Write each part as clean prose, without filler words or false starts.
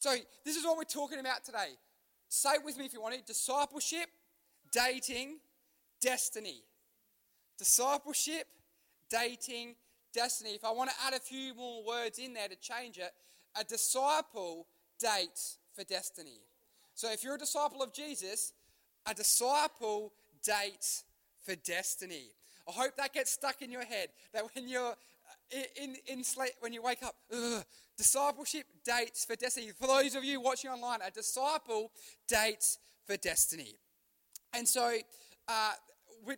So this is what we're talking about today. Say it with me if you want to. Discipleship, dating, destiny. Discipleship, dating, destiny. If I want to add a few more words in there to change it, a disciple dates for destiny. So if you're a disciple of Jesus, a disciple dates for destiny. I hope that gets stuck in your head, that when you're in sleep, when you wake up, discipleship dates for destiny. For those of you watching online, a disciple dates for destiny. And so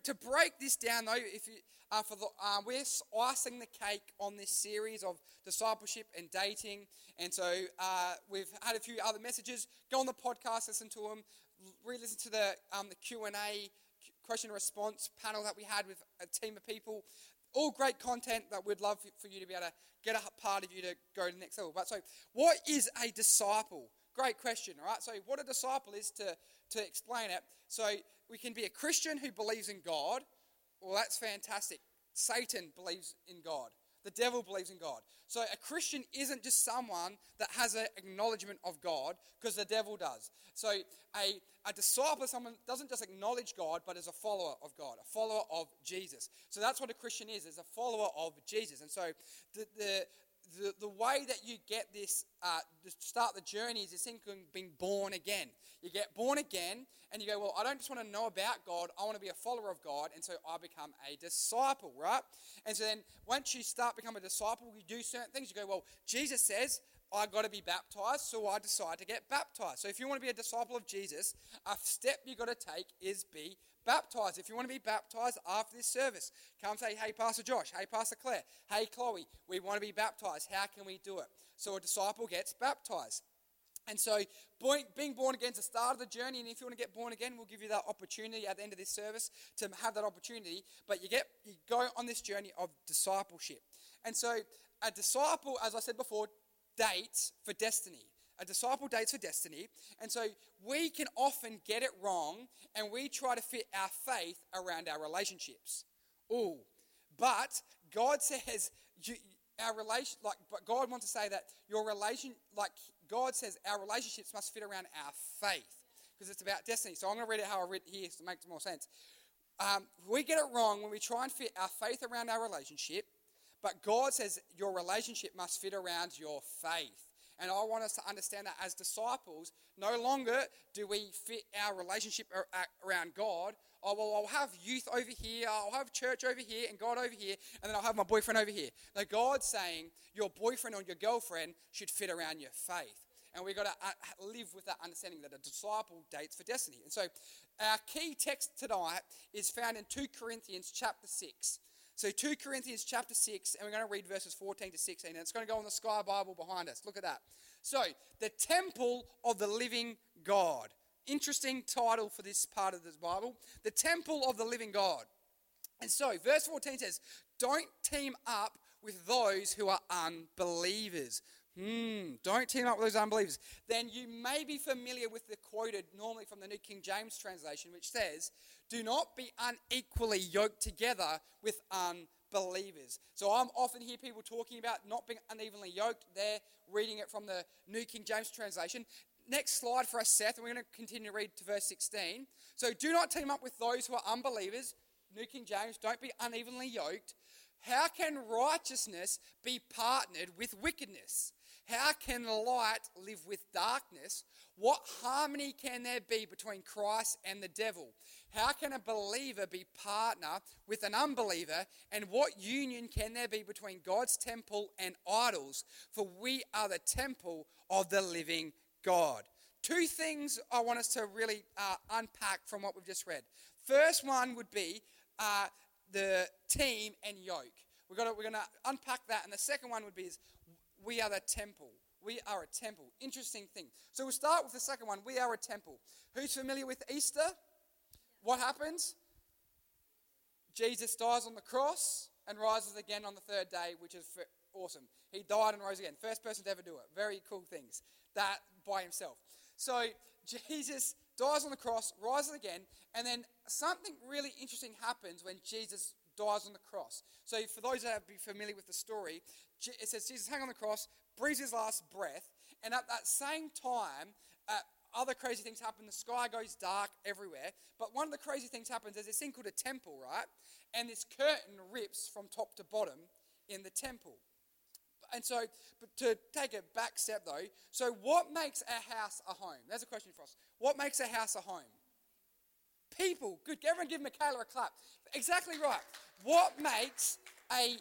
to break this down, though, if you we're icing the cake on this series of discipleship and dating. And so we've had a few other messages. Go on the podcast, listen to them. Re-listen to the Q&A, question and response panel that we had with a team of people. All great content that we'd love for you to be able to get a part of you to go to the next level. But so what is a disciple? Great question, all right? So what a disciple is, to explain it. So we can be a Christian who believes in God. Well, that's fantastic. Satan believes in God. The devil believes in God. So a Christian isn't just someone that has an acknowledgement of God, because the devil does. So a disciple is someone that doesn't just acknowledge God, but is a follower of God, a follower of Jesus. So that's what a Christian is a follower of Jesus. And so the way that you get this, to start the journey, is this thing called being born again. You get born again and you go, well, I don't just want to know about God. I want to be a follower of God. And so I become a disciple, right? And so then once you start becoming a disciple, you do certain things. You go, well, Jesus says I got to be baptized, so I decide to get baptized. So if you want to be a disciple of Jesus, a step you got to take is be baptized. If you want to be baptized after this service, come say, hey, Pastor Josh, hey, Pastor Claire, hey, Chloe, we want to be baptized. How can we do it? So a disciple gets baptized. And so being born again is the start of the journey. And if you want to get born again, we'll give you that opportunity at the end of this service to have that opportunity. But you go on this journey of discipleship. And so a disciple, as I said before, dates for destiny. A disciple dates for destiny. And so we can often get it wrong, and we try to fit our faith around our relationships. But God says God wants to say that God says our relationships must fit around our faith, because it's about destiny. So I'm going to read it how I read it here to make more sense. We get it wrong when we try and fit our faith around our relationship. But God says your relationship must fit around your faith. And I want us to understand that as disciples, no longer do we fit our relationship around God. Oh, well, I'll have youth over here, I'll have church over here, and God over here, and then I'll have my boyfriend over here. No, God's saying your boyfriend or your girlfriend should fit around your faith. And we've got to live with that understanding that a disciple dates for destiny. And so our key text tonight is found in 2 Corinthians chapter 6. So 2 Corinthians chapter 6, and we're going to read verses 14 to 16, and it's going to go on the Sky Bible behind us. Look at that. So, the temple of the living God. Interesting title for this part of this Bible. The temple of the living God. And so, verse 14 says, don't team up with those who are unbelievers. Don't team up with those unbelievers. Then you may be familiar with the quoted normally from the New King James translation, which says, do not be unequally yoked together with unbelievers. So I'm often hear people talking about not being unevenly yoked. They're reading it from the New King James translation. Next slide for us, Seth, and we're going to continue to read to verse 16. So do not team up with those who are unbelievers. New King James, don't be unevenly yoked. How can righteousness be partnered with wickedness? How can light live with darkness? What harmony can there be between Christ and the devil? How can a believer be partner with an unbeliever? And what union can there be between God's temple and idols? For we are the temple of the living God. Two things I want us to really unpack from what we've just read. First one would be the team and yoke. We're going to unpack that. And the second one would be we are the temple. We are a temple. Interesting thing. So we'll start with the second one. We are a temple. Who's familiar with Easter? What happens? Jesus dies on the cross and rises again on the third day, which is awesome. He died and rose again. First person to ever do it. Very cool things. That by himself. So Jesus dies on the cross, rises again, and then something really interesting happens when Jesus dies on the cross. So for those that are familiar with the story, it says Jesus hung on the cross, breathes his last breath, And at that same time, other crazy things happen. The sky goes dark everywhere. But one of the crazy things happens. There's this thing called a temple, right? And this curtain rips from top to bottom in the temple. And so, but to take a back step though, so what makes a house a home? There's a question for us. What makes a house a home? People. Good. Everyone give Michaela a clap. Exactly right. What makes a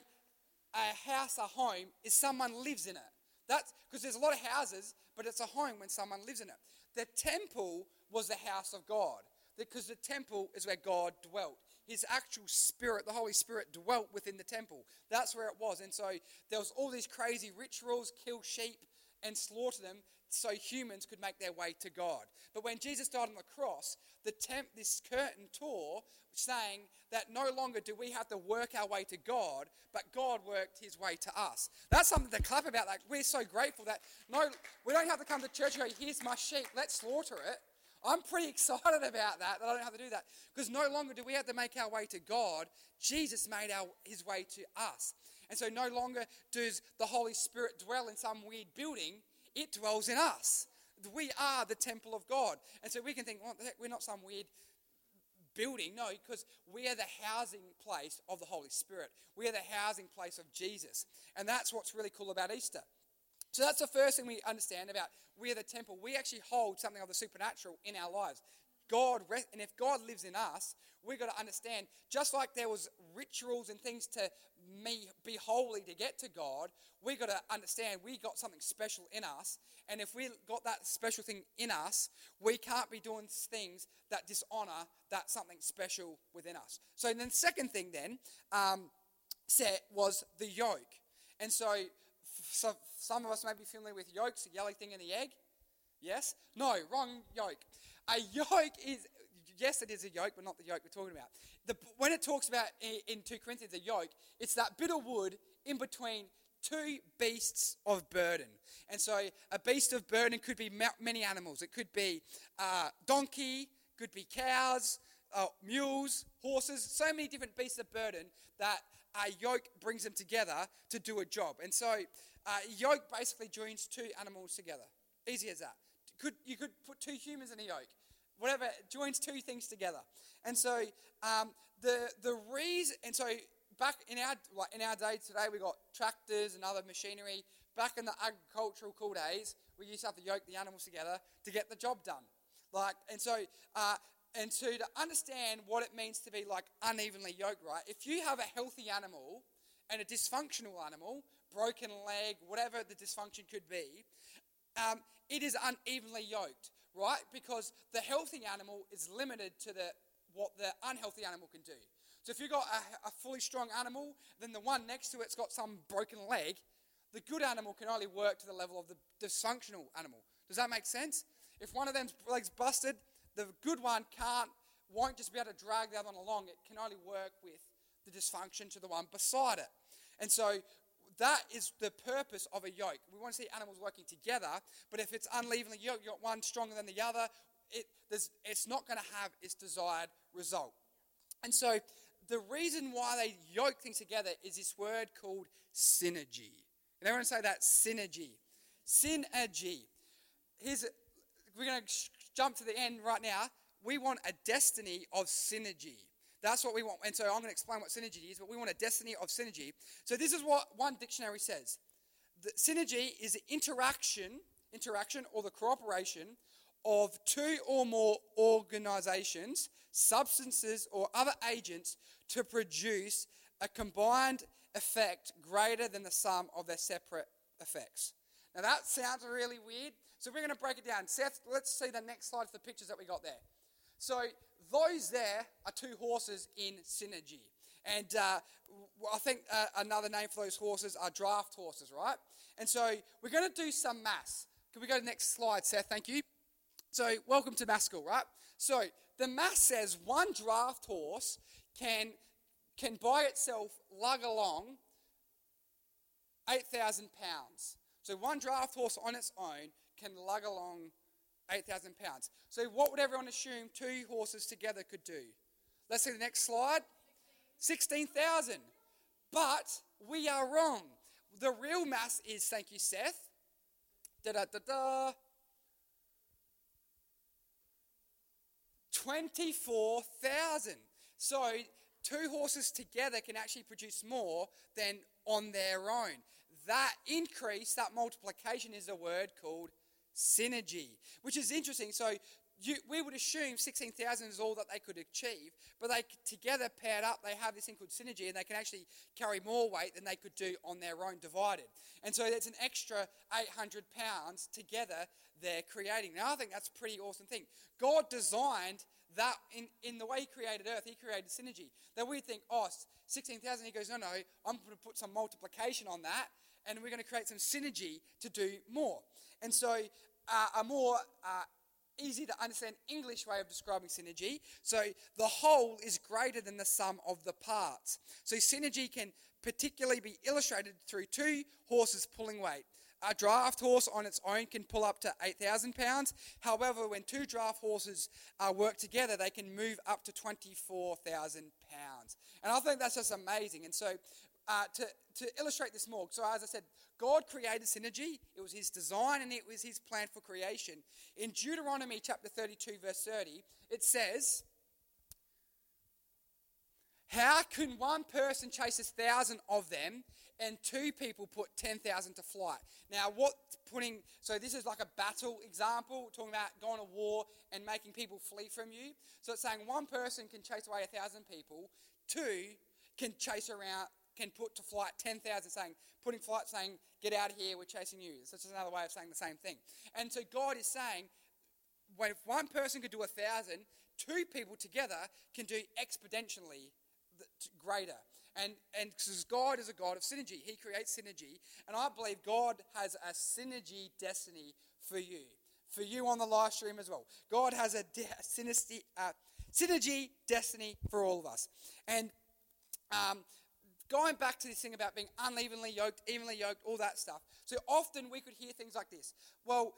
house a home is someone lives in it. That's because there's a lot of houses, but it's a home when someone lives in it. The temple was the house of God, because the temple is where God dwelt. His actual spirit, the Holy Spirit, dwelt within the temple. That's where it was. And so there was all these crazy rituals, kill sheep and slaughter them so humans could make their way to God. But when Jesus died on the cross, this curtain tore, saying that no longer do we have to work our way to God, but God worked his way to us. That's something to clap about. Like, we're so grateful that we don't have to come to church and go, here's my sheep, let's slaughter it. I'm pretty excited about that I don't have to do that, because no longer do we have to make our way to God. Jesus made his way to us. And so no longer does the Holy Spirit dwell in some weird building. It dwells in us. We are the temple of God. And so we can think, well, we're not some weird building. No, because we are the housing place of the Holy Spirit. We are the housing place of Jesus. And that's what's really cool about Easter. So that's the first thing we understand about we are the temple. We actually hold something of the supernatural in our lives. And if God lives in us, we've got to understand, just like there was rituals and things to be holy to get to God, we've got to understand we got something special in us. And if we got that special thing in us, we can't be doing things that dishonor that something special within us. So then the second thing then was the yoke. And so some of us may be familiar with yolks, the yellow thing in the egg. Yes? No, wrong yoke. A yoke is, yes, it is a yoke, but not the yoke we're talking about. When it talks about in 2 Corinthians, a yoke, it's that bit of wood in between two beasts of burden. And so a beast of burden could be many animals. It could be donkey, could be cows, mules, horses, so many different beasts of burden that a yoke brings them together to do a job. And so yoke basically joins two animals together. Easy as that. You could put two humans in a yoke. Whatever, it joins two things together. And so the reason, and so back in our day today, we got tractors and other machinery. Back in the agricultural cool days, we used to have to yoke the animals together to get the job done. And so to understand what it means to be like unevenly yoked, right? If you have a healthy animal and a dysfunctional animal, broken leg, whatever the dysfunction could be, it is unevenly yoked, right? Because the healthy animal is limited to what the unhealthy animal can do. So if you've got a fully strong animal, then the one next to it's got some broken leg, the good animal can only work to the level of the dysfunctional animal. Does that make sense? If one of them's legs busted, the good one won't just be able to drag the other one along. It can only work with the dysfunction to the one beside it. And so that is the purpose of a yoke. We want to see animals working together, but if it's unevenly yoked, you've got one stronger than the other, it's not going to have its desired result. And so the reason why they yoke things together is this word called synergy. Can everyone say that? Synergy. Synergy. We're going to jump to the end right now. We want a destiny of synergy. That's what we want. And so I'm going to explain what synergy is, but we want a destiny of synergy. So this is what one dictionary says. The synergy is the interaction or the cooperation of two or more organizations, substances, or other agents to produce a combined effect greater than the sum of their separate effects. Now that sounds really weird, so we're going to break it down. Seth, let's see the next slide for the pictures that we got there. So those there are two horses in synergy. And I think another name for those horses are draft horses, right? And so we're going to do some maths. Can we go to the next slide, Seth? Thank you. So welcome to math school, right? So the math says one draft horse can by itself lug along 8,000 pounds. So one draft horse on its own can lug along 8,000 pounds. So what would everyone assume two horses together could do? Let's see the next slide. 16,000. But we are wrong. The real mass is, thank you, Seth, da-da-da-da. 24,000. So two horses together can actually produce more than on their own. That increase, that multiplication, is a word called synergy, which is interesting. So we would assume 16,000 is all that they could achieve, but they together paired up, they have this thing called synergy, and they can actually carry more weight than they could do on their own divided. And so that's an extra 800 pounds together they're creating. Now I think that's a pretty awesome thing. God designed that in the way he created earth, he created synergy. That we think, oh, 16,000, he goes, no, I'm going to put some multiplication on that, and we're going to create some synergy to do more. And so a more easy to understand English way of describing synergy. So the whole is greater than the sum of the parts. So synergy can particularly be illustrated through two horses pulling weight. A draft horse on its own can pull up to 8,000 pounds. However, when two draft horses work together, they can move up to 24,000 pounds. And I think that's just amazing. And so to illustrate this more, so as I said, God created synergy. It was his design and it was his plan for creation. In Deuteronomy chapter 32, verse 30, it says, "How can one person chase 1,000 of them, and two people put 10,000 to flight?" Now, so this is like a battle example, talking about going to war and making people flee from you. So it's saying one person can chase away 1,000 people, two can put to flight 10,000, saying, "Get out of here, we're chasing you." So it's just another way of saying the same thing. And so God is saying, when if one person could do 1,000, two people together can do exponentially greater. And because God is a God of synergy, he creates synergy, and I believe God has a synergy destiny for you on the live stream as well. God has a synergy destiny for all of us. And going back to this thing about being unevenly yoked, evenly yoked, all that stuff. So often we could hear things like this. Well,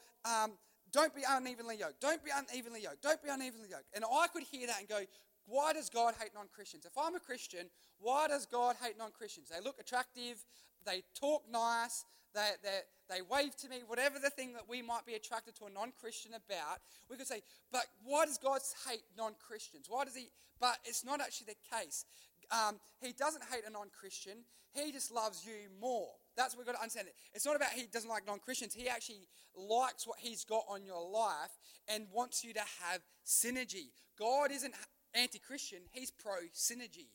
don't be unevenly yoked. Don't be unevenly yoked. Don't be unevenly yoked. And I could hear that and go, why does God hate non-Christians? If I'm a Christian, why does God hate non-Christians? They look attractive. They talk nice. They wave to me. Whatever the thing that we might be attracted to a non-Christian about, we could say, but why does God hate non-Christians? Why does he? But it's not actually the case. He doesn't hate a non-Christian. He just loves you more. That's what we've got to understand. It's not about he doesn't like non-Christians. He actually likes what he's got on your life and wants you to have synergy. God isn't anti-Christian. He's pro-synergy.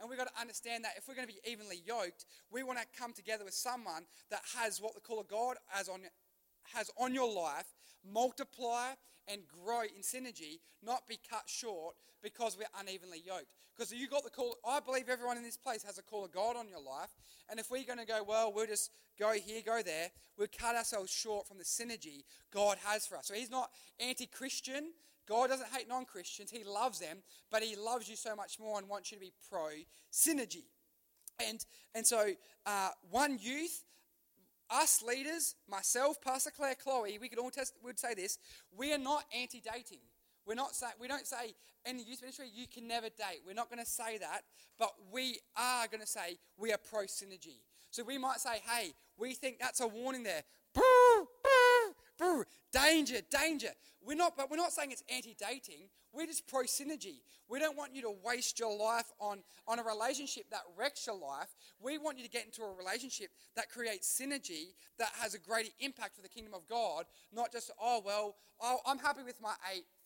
And we've got to understand that if we're going to be evenly yoked, we want to come together with someone that has what the call of God has on your life, multiply and grow in synergy, not be cut short because we're unevenly yoked. Because you got the call. I believe everyone in this place has a call of God on your life. And if we're going to go, well, we'll just go here, go there, we'll cut ourselves short from the synergy God has for us. So he's not anti-Christian. God doesn't hate non-Christians. He loves them, but he loves you so much more and wants you to be pro-synergy. And so one youth, us leaders, myself, Pastor Claire, Chloe, we could all would say this: we are not anti-dating. We don't say in the youth ministry you can never date. We're not going to say that, but we are going to say we are pro-synergy. So we might say, hey, we think that's a warning there. Danger, danger. But we're not saying it's anti-dating. We're just pro-synergy. We don't want you to waste your life on a relationship that wrecks your life. We want you to get into a relationship that creates synergy, that has a greater impact for the kingdom of God, not just, I'm happy with my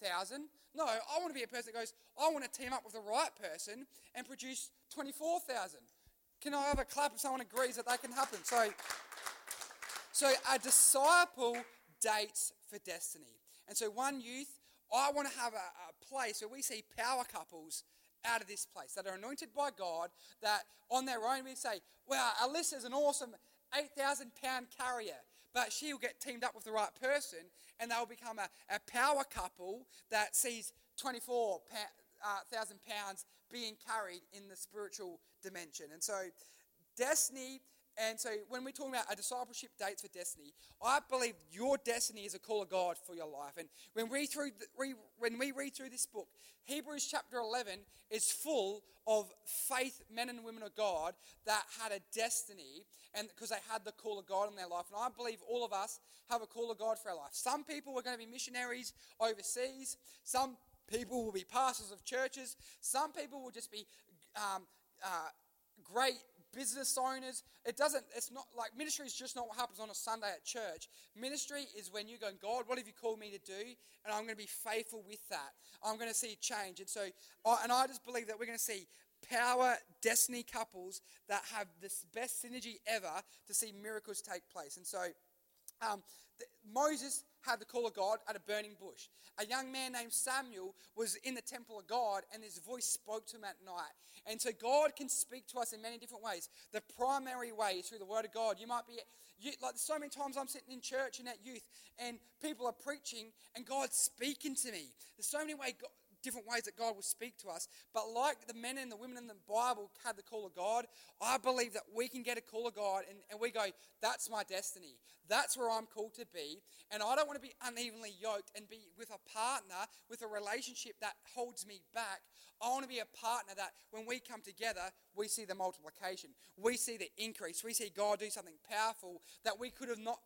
8,000. No, I want to be a person that goes, I want to team up with the right person and produce 24,000. Can I have a clap if someone agrees that can happen? So a disciple dates for destiny. And so one youth, I want to have a place where we see power couples out of this place that are anointed by God, that on their own we say, wow, Alyssa's an awesome 8,000 pound carrier, but she'll get teamed up with the right person and they'll become a power couple that sees 24,000 pounds being carried in the spiritual dimension. And so destiny And so when we're talking about our discipleship dates for destiny, I believe your destiny is a call of God for your life. And when we read through this book, Hebrews chapter 11 is full of faith men and women of God that had a destiny, and because they had the call of God in their life. And I believe all of us have a call of God for our life. Some people are going to be missionaries overseas. Some people will be pastors of churches. Some people will just be great business owners. It's not like ministry is just not what happens on a Sunday at church. Ministry is when you go, God, what have you called me to do? And I'm going to be faithful with that. I'm going to see change. And so, and I just believe that we're going to see power destiny couples that have the best synergy ever to see miracles take place. And so, Moses had the call of God at a burning bush. A young man named Samuel was in the temple of God, and his voice spoke to him at night. And so God can speak to us in many different ways. The primary way is through the word of God. You might be, like so many times I'm sitting in church and at youth, and people are preaching, and God's speaking to me. There's so many different ways that God will speak to us. But like the men and the women in the Bible had the call of God, I believe that we can get a call of God and we go, that's my destiny. That's where I'm called to be. And I don't want to be unevenly yoked and be with a partner, with a relationship that holds me back. I want to be a partner that when we come together, we see the multiplication. We see the increase. We see God do something powerful that we could have not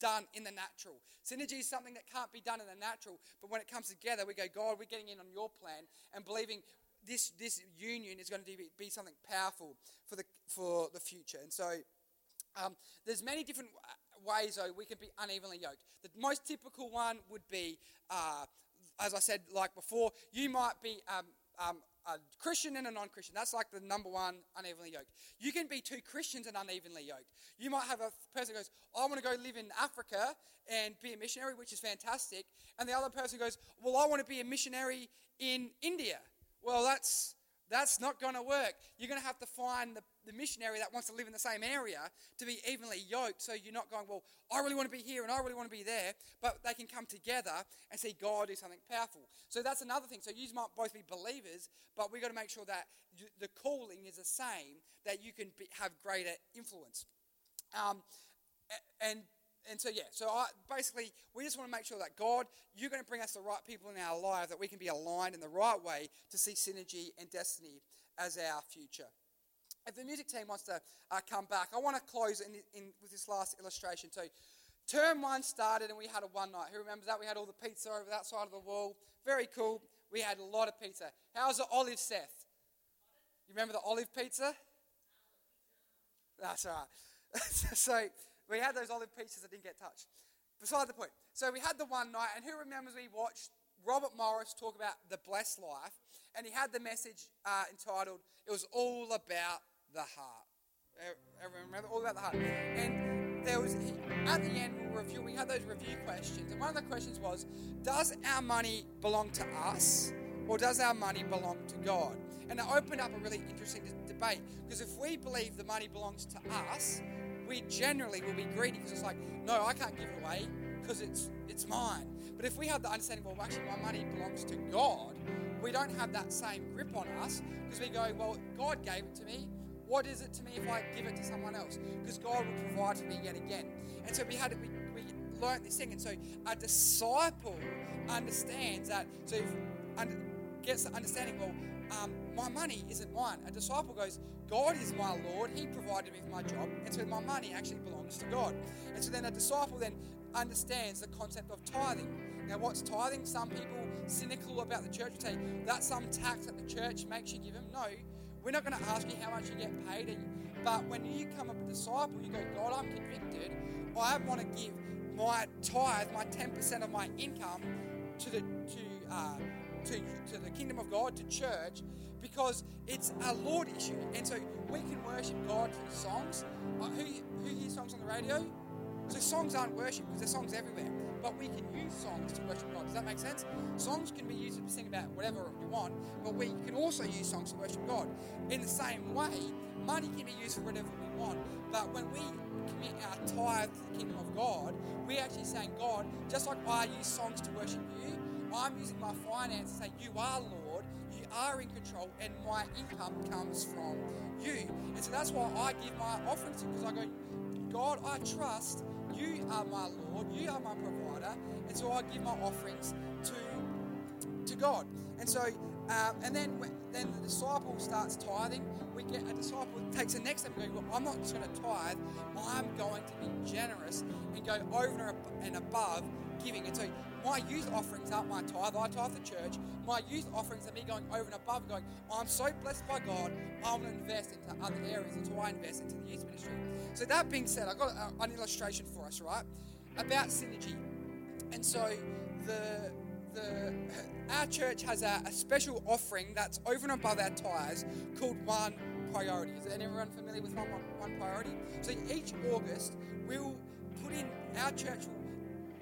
done in the natural. Synergy is something that can't be done in the natural, but when it comes together, we go, God, we're getting in on your plan and believing this union is going to be something powerful for the future. And so there's many different ways, though, we can be unevenly yoked. The most typical one would be, as I said, like before, you might be a Christian and a non-Christian. That's like the number one, unevenly yoked. You can be two Christians and unevenly yoked. You might have a person who goes, I want to go live in Africa and be a missionary, which is fantastic. And the other person goes, well, I want to be a missionary in India. Well, that's not going to work. You're going to have to find the missionary that wants to live in the same area to be evenly yoked, so you're not going, well, I really want to be here and I really want to be there, but they can come together and see God do something powerful. So that's another thing. So you might both be believers, but we've got to make sure that the calling is the same, that you can have greater influence. So basically, we just want to make sure that God, you're going to bring us the right people in our life, that we can be aligned in the right way to see synergy and destiny as our future. If the music team wants to come back, I want to close with this last illustration. So term one started and we had a one night. Who remembers that? We had all the pizza over that side of the wall. Very cool. We had a lot of pizza. How's the olive, Seth? You remember the olive pizza? That's all right. So we had those olive pizzas that didn't get touched. Beside the point. So we had the one night, and who remembers we watched Robert Morris talk about the blessed life, and he had the message entitled, it was all about the heart. Everyone remember? All about the heart. And there was, at the end, we had those review questions, and one of the questions was, does our money belong to us, or does our money belong to God? And it opened up a really interesting debate, because if we believe the money belongs to us, we generally will be greedy, because it's like, no, I can't give it away, because it's mine. But if we have the understanding, well, actually, my money belongs to God, we don't have that same grip on us, because we go, well, God gave it to me. What is it to me if I give it to someone else? Because God will provide for me yet again. And so we learned this thing. And so a disciple understands that. So if gets the understanding, well, my money isn't mine. A disciple goes, God is my Lord. He provided me with my job. And so my money actually belongs to God. And so then a disciple then understands the concept of tithing. Now, what's tithing? Some people cynical about the church say, that's some tax that the church makes you give them. No, we're not going to ask you how much you get paid. But when you come up a disciple, you go, God, I'm convicted. I want to give my tithe, my 10% of my income to the kingdom of God, to church, because it's a Lord issue. And so we can worship God through songs. Who hears songs on the radio? So songs aren't worship, because there's songs everywhere. But we can use songs to worship God. Does that make sense? Songs can be used to sing about whatever you want, but we can also use songs to worship God. In the same way, money can be used for whatever we want. But when we commit our tithe to the kingdom of God, we're actually saying, God, just like I use songs to worship you, I'm using my finances to say, you are Lord, you are in control and my income comes from you. And so that's why I give my offerings, because I go, God, I trust you are my Lord, you are my provider, and so I give my offerings to God. And so, then the disciple starts tithing. We get a disciple takes the next step and goes, well, I'm not just going to tithe, I'm going to be generous and go over and above giving. And so my youth offerings aren't my tithe. I tithe the church. My youth offerings are me going over and above and going, I'm so blessed by God, I want to invest into other areas, and so I invest into the youth ministry. So that being said, I've got an illustration for us, right, about synergy. And so our church has a special offering that's over and above our tithes called One Priority. Is everyone familiar with One Priority? So each August, we'll put in, our church will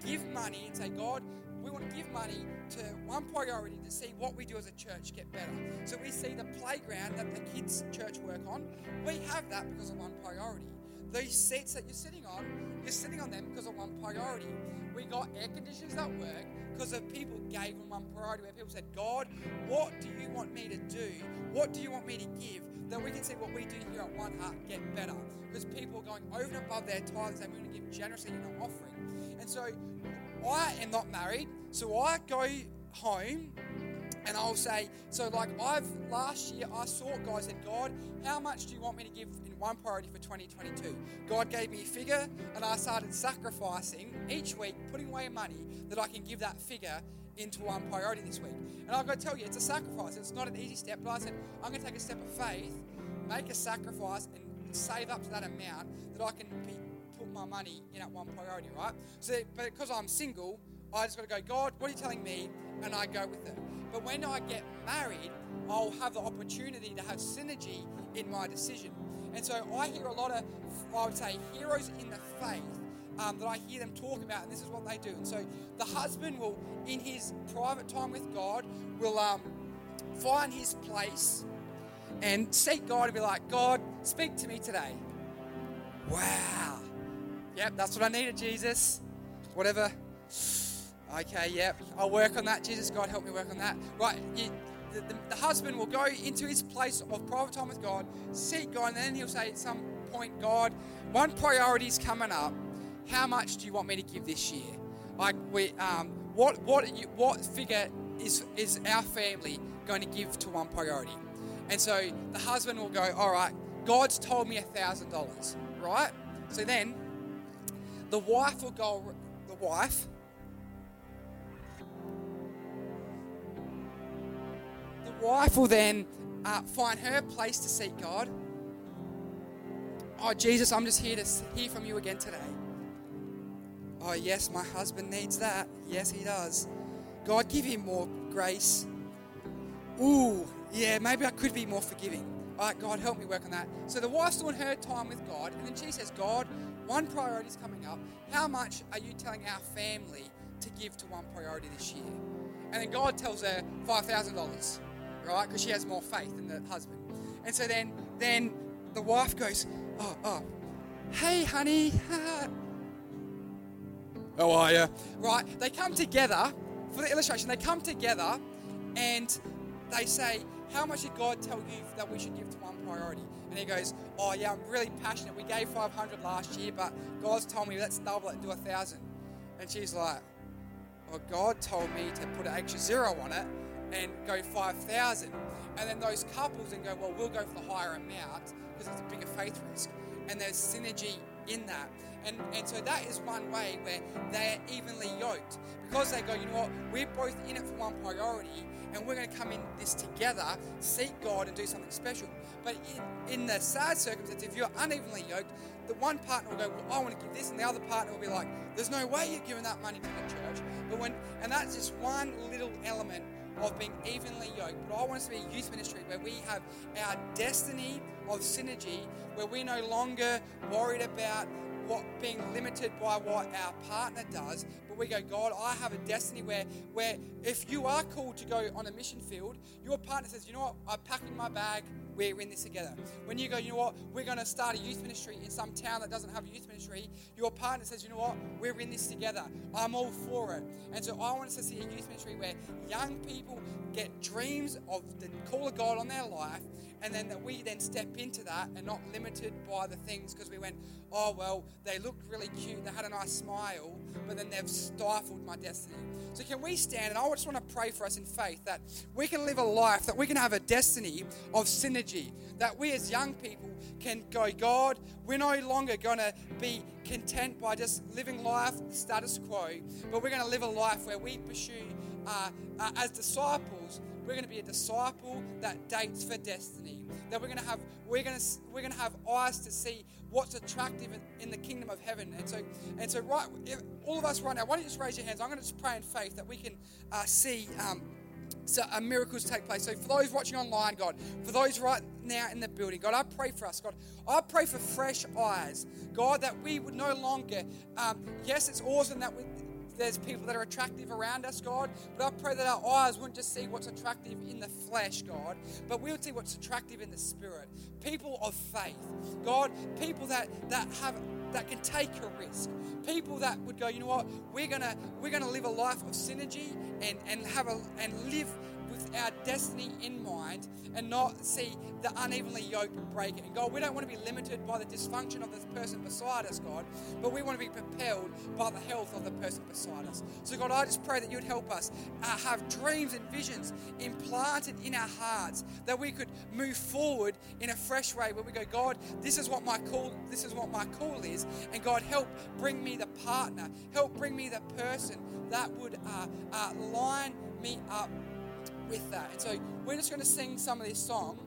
give money and say, God, we want to give money to One Priority to see what we do as a church get better. So we see the playground that the kids' church work on. We have that because of One Priority. Those seats that you're sitting on them because of One Priority. We got air conditioners that work because of people gave them One Priority, where people said, God, what do you want me to do? What do you want me to give? That we can see what we do here at One Heart get better. Because people are going over and above their tithes and we're going to give generously in our offering. And so I am not married, so I go home and I'll say, so like last year I sought God, I said, God, how much do you want me to give in One Priority for 2022? God gave me a figure and I started sacrificing each week, putting away money that I can give that figure into One Priority this week. And I've got to tell you, it's a sacrifice. It's not an easy step, but I said, I'm going to take a step of faith, make a sacrifice and save up to that amount that I can put my money in at One Priority, right? So, but because I'm single, I just got to go, God, what are you telling me? And I go with it. But when I get married, I'll have the opportunity to have synergy in my decision. And so I hear a lot of, I would say, heroes in the faith that I hear them talk about, and this is what they do. And so the husband will, in his private time with God, will find his place and seek God and be like, God, speak to me today. Wow. Yep, that's what I needed, Jesus. Whatever. Okay, yep, I'll work on that. Jesus, God, help me work on that. Right, the husband will go into his place of private time with God, seek God, and then he'll say at some point, God, One Priority's coming up. How much do you want me to give this year? Like, we, what figure is our family going to give to One Priority? And so the husband will go, all right, God's told me $1,000, right? So then the wife will go, the wife will then find her place to seek God. Oh, Jesus, I'm just here to hear from you again today. Oh, yes, my husband needs that. Yes, he does. God, give him more grace. Ooh, yeah, maybe I could be more forgiving. All right, God, help me work on that. So the wife's doing her time with God, and then she says, God, One Priority's coming up. How much are you telling our family to give to One Priority this year? And then God tells her $5,000, right? Because she has more faith than the husband. And so then the wife goes, oh, hey, honey. How are you? Right, they come together, for the illustration, they come together and they say, how much did God tell you that we should give to One Priority? And he goes, oh yeah, I'm really passionate. We gave $500 last year, but God's told me let's double it, do $1,000. And she's like, well, God told me to put an extra zero on it and go 5,000. And then those couples then go, well, we'll go for the higher amount because it's a bigger faith risk. And there's synergy in that. And so that is one way where they're evenly yoked, because they go, you know what, we're both in it for One Priority and we're going to come in this together, seek God and do something special. But in the sad circumstance, if you're unevenly yoked, the one partner will go, well, I want to give this, and the other partner will be like, there's no way you're giving that money to the church. And that's just one little element of being evenly yoked. But I want us to be a youth ministry where we have our destiny of synergy, where we're no longer worried about what being limited by what our partner does, but we go, God, I have a destiny where if you are called to go on a mission field, your partner says, you know what, I'm packing my bag, We're in this together. When you go, you know what, we're going to start a youth ministry in some town that doesn't have a youth ministry, your partner says, you know what, we're in this together. I'm all for it. And so I want us to see a youth ministry where young people get dreams of the call of God on their life, and then that we then step into that and not limited by the things because we went, oh, well, they looked really cute, they had a nice smile, but then they've stifled my destiny. So can we stand, and I just want to pray for us in faith that we can live a life, that we can have a destiny of synergy, that we as young people can go, God, we're no longer going to be content by just living life status quo, but we're going to live a life where we pursue as disciples. We're going to be a disciple that dates for destiny. That we're going to have eyes to see what's attractive in the kingdom of heaven. And so, right, all of us right now, why don't you just raise your hands? I'm going to just pray in faith that we can see miracles take place. So for those watching online, God, for those right now in the building, God, I pray for us, God. I pray for fresh eyes, God, that we would no longer. Yes, it's awesome that we. There's people that are attractive around us, God, but I pray that our eyes wouldn't just see what's attractive in the flesh, God, but we would see what's attractive in the spirit. People of faith, God, people that can take a risk, people that would go, you know what, we're gonna live a life of synergy and live with our destiny in mind and not see the unevenly yoked and break it. And God, we don't want to be limited by the dysfunction of the person beside us, God, but we want to be propelled by the health of the person beside us. So God, I just pray that you'd help us have dreams and visions implanted in our hearts, that we could move forward in a fresh way where we go, God, this is what my call is, and God, help bring me the partner, help bring me the person that would line me up with that. And so we're just going to sing some of this song.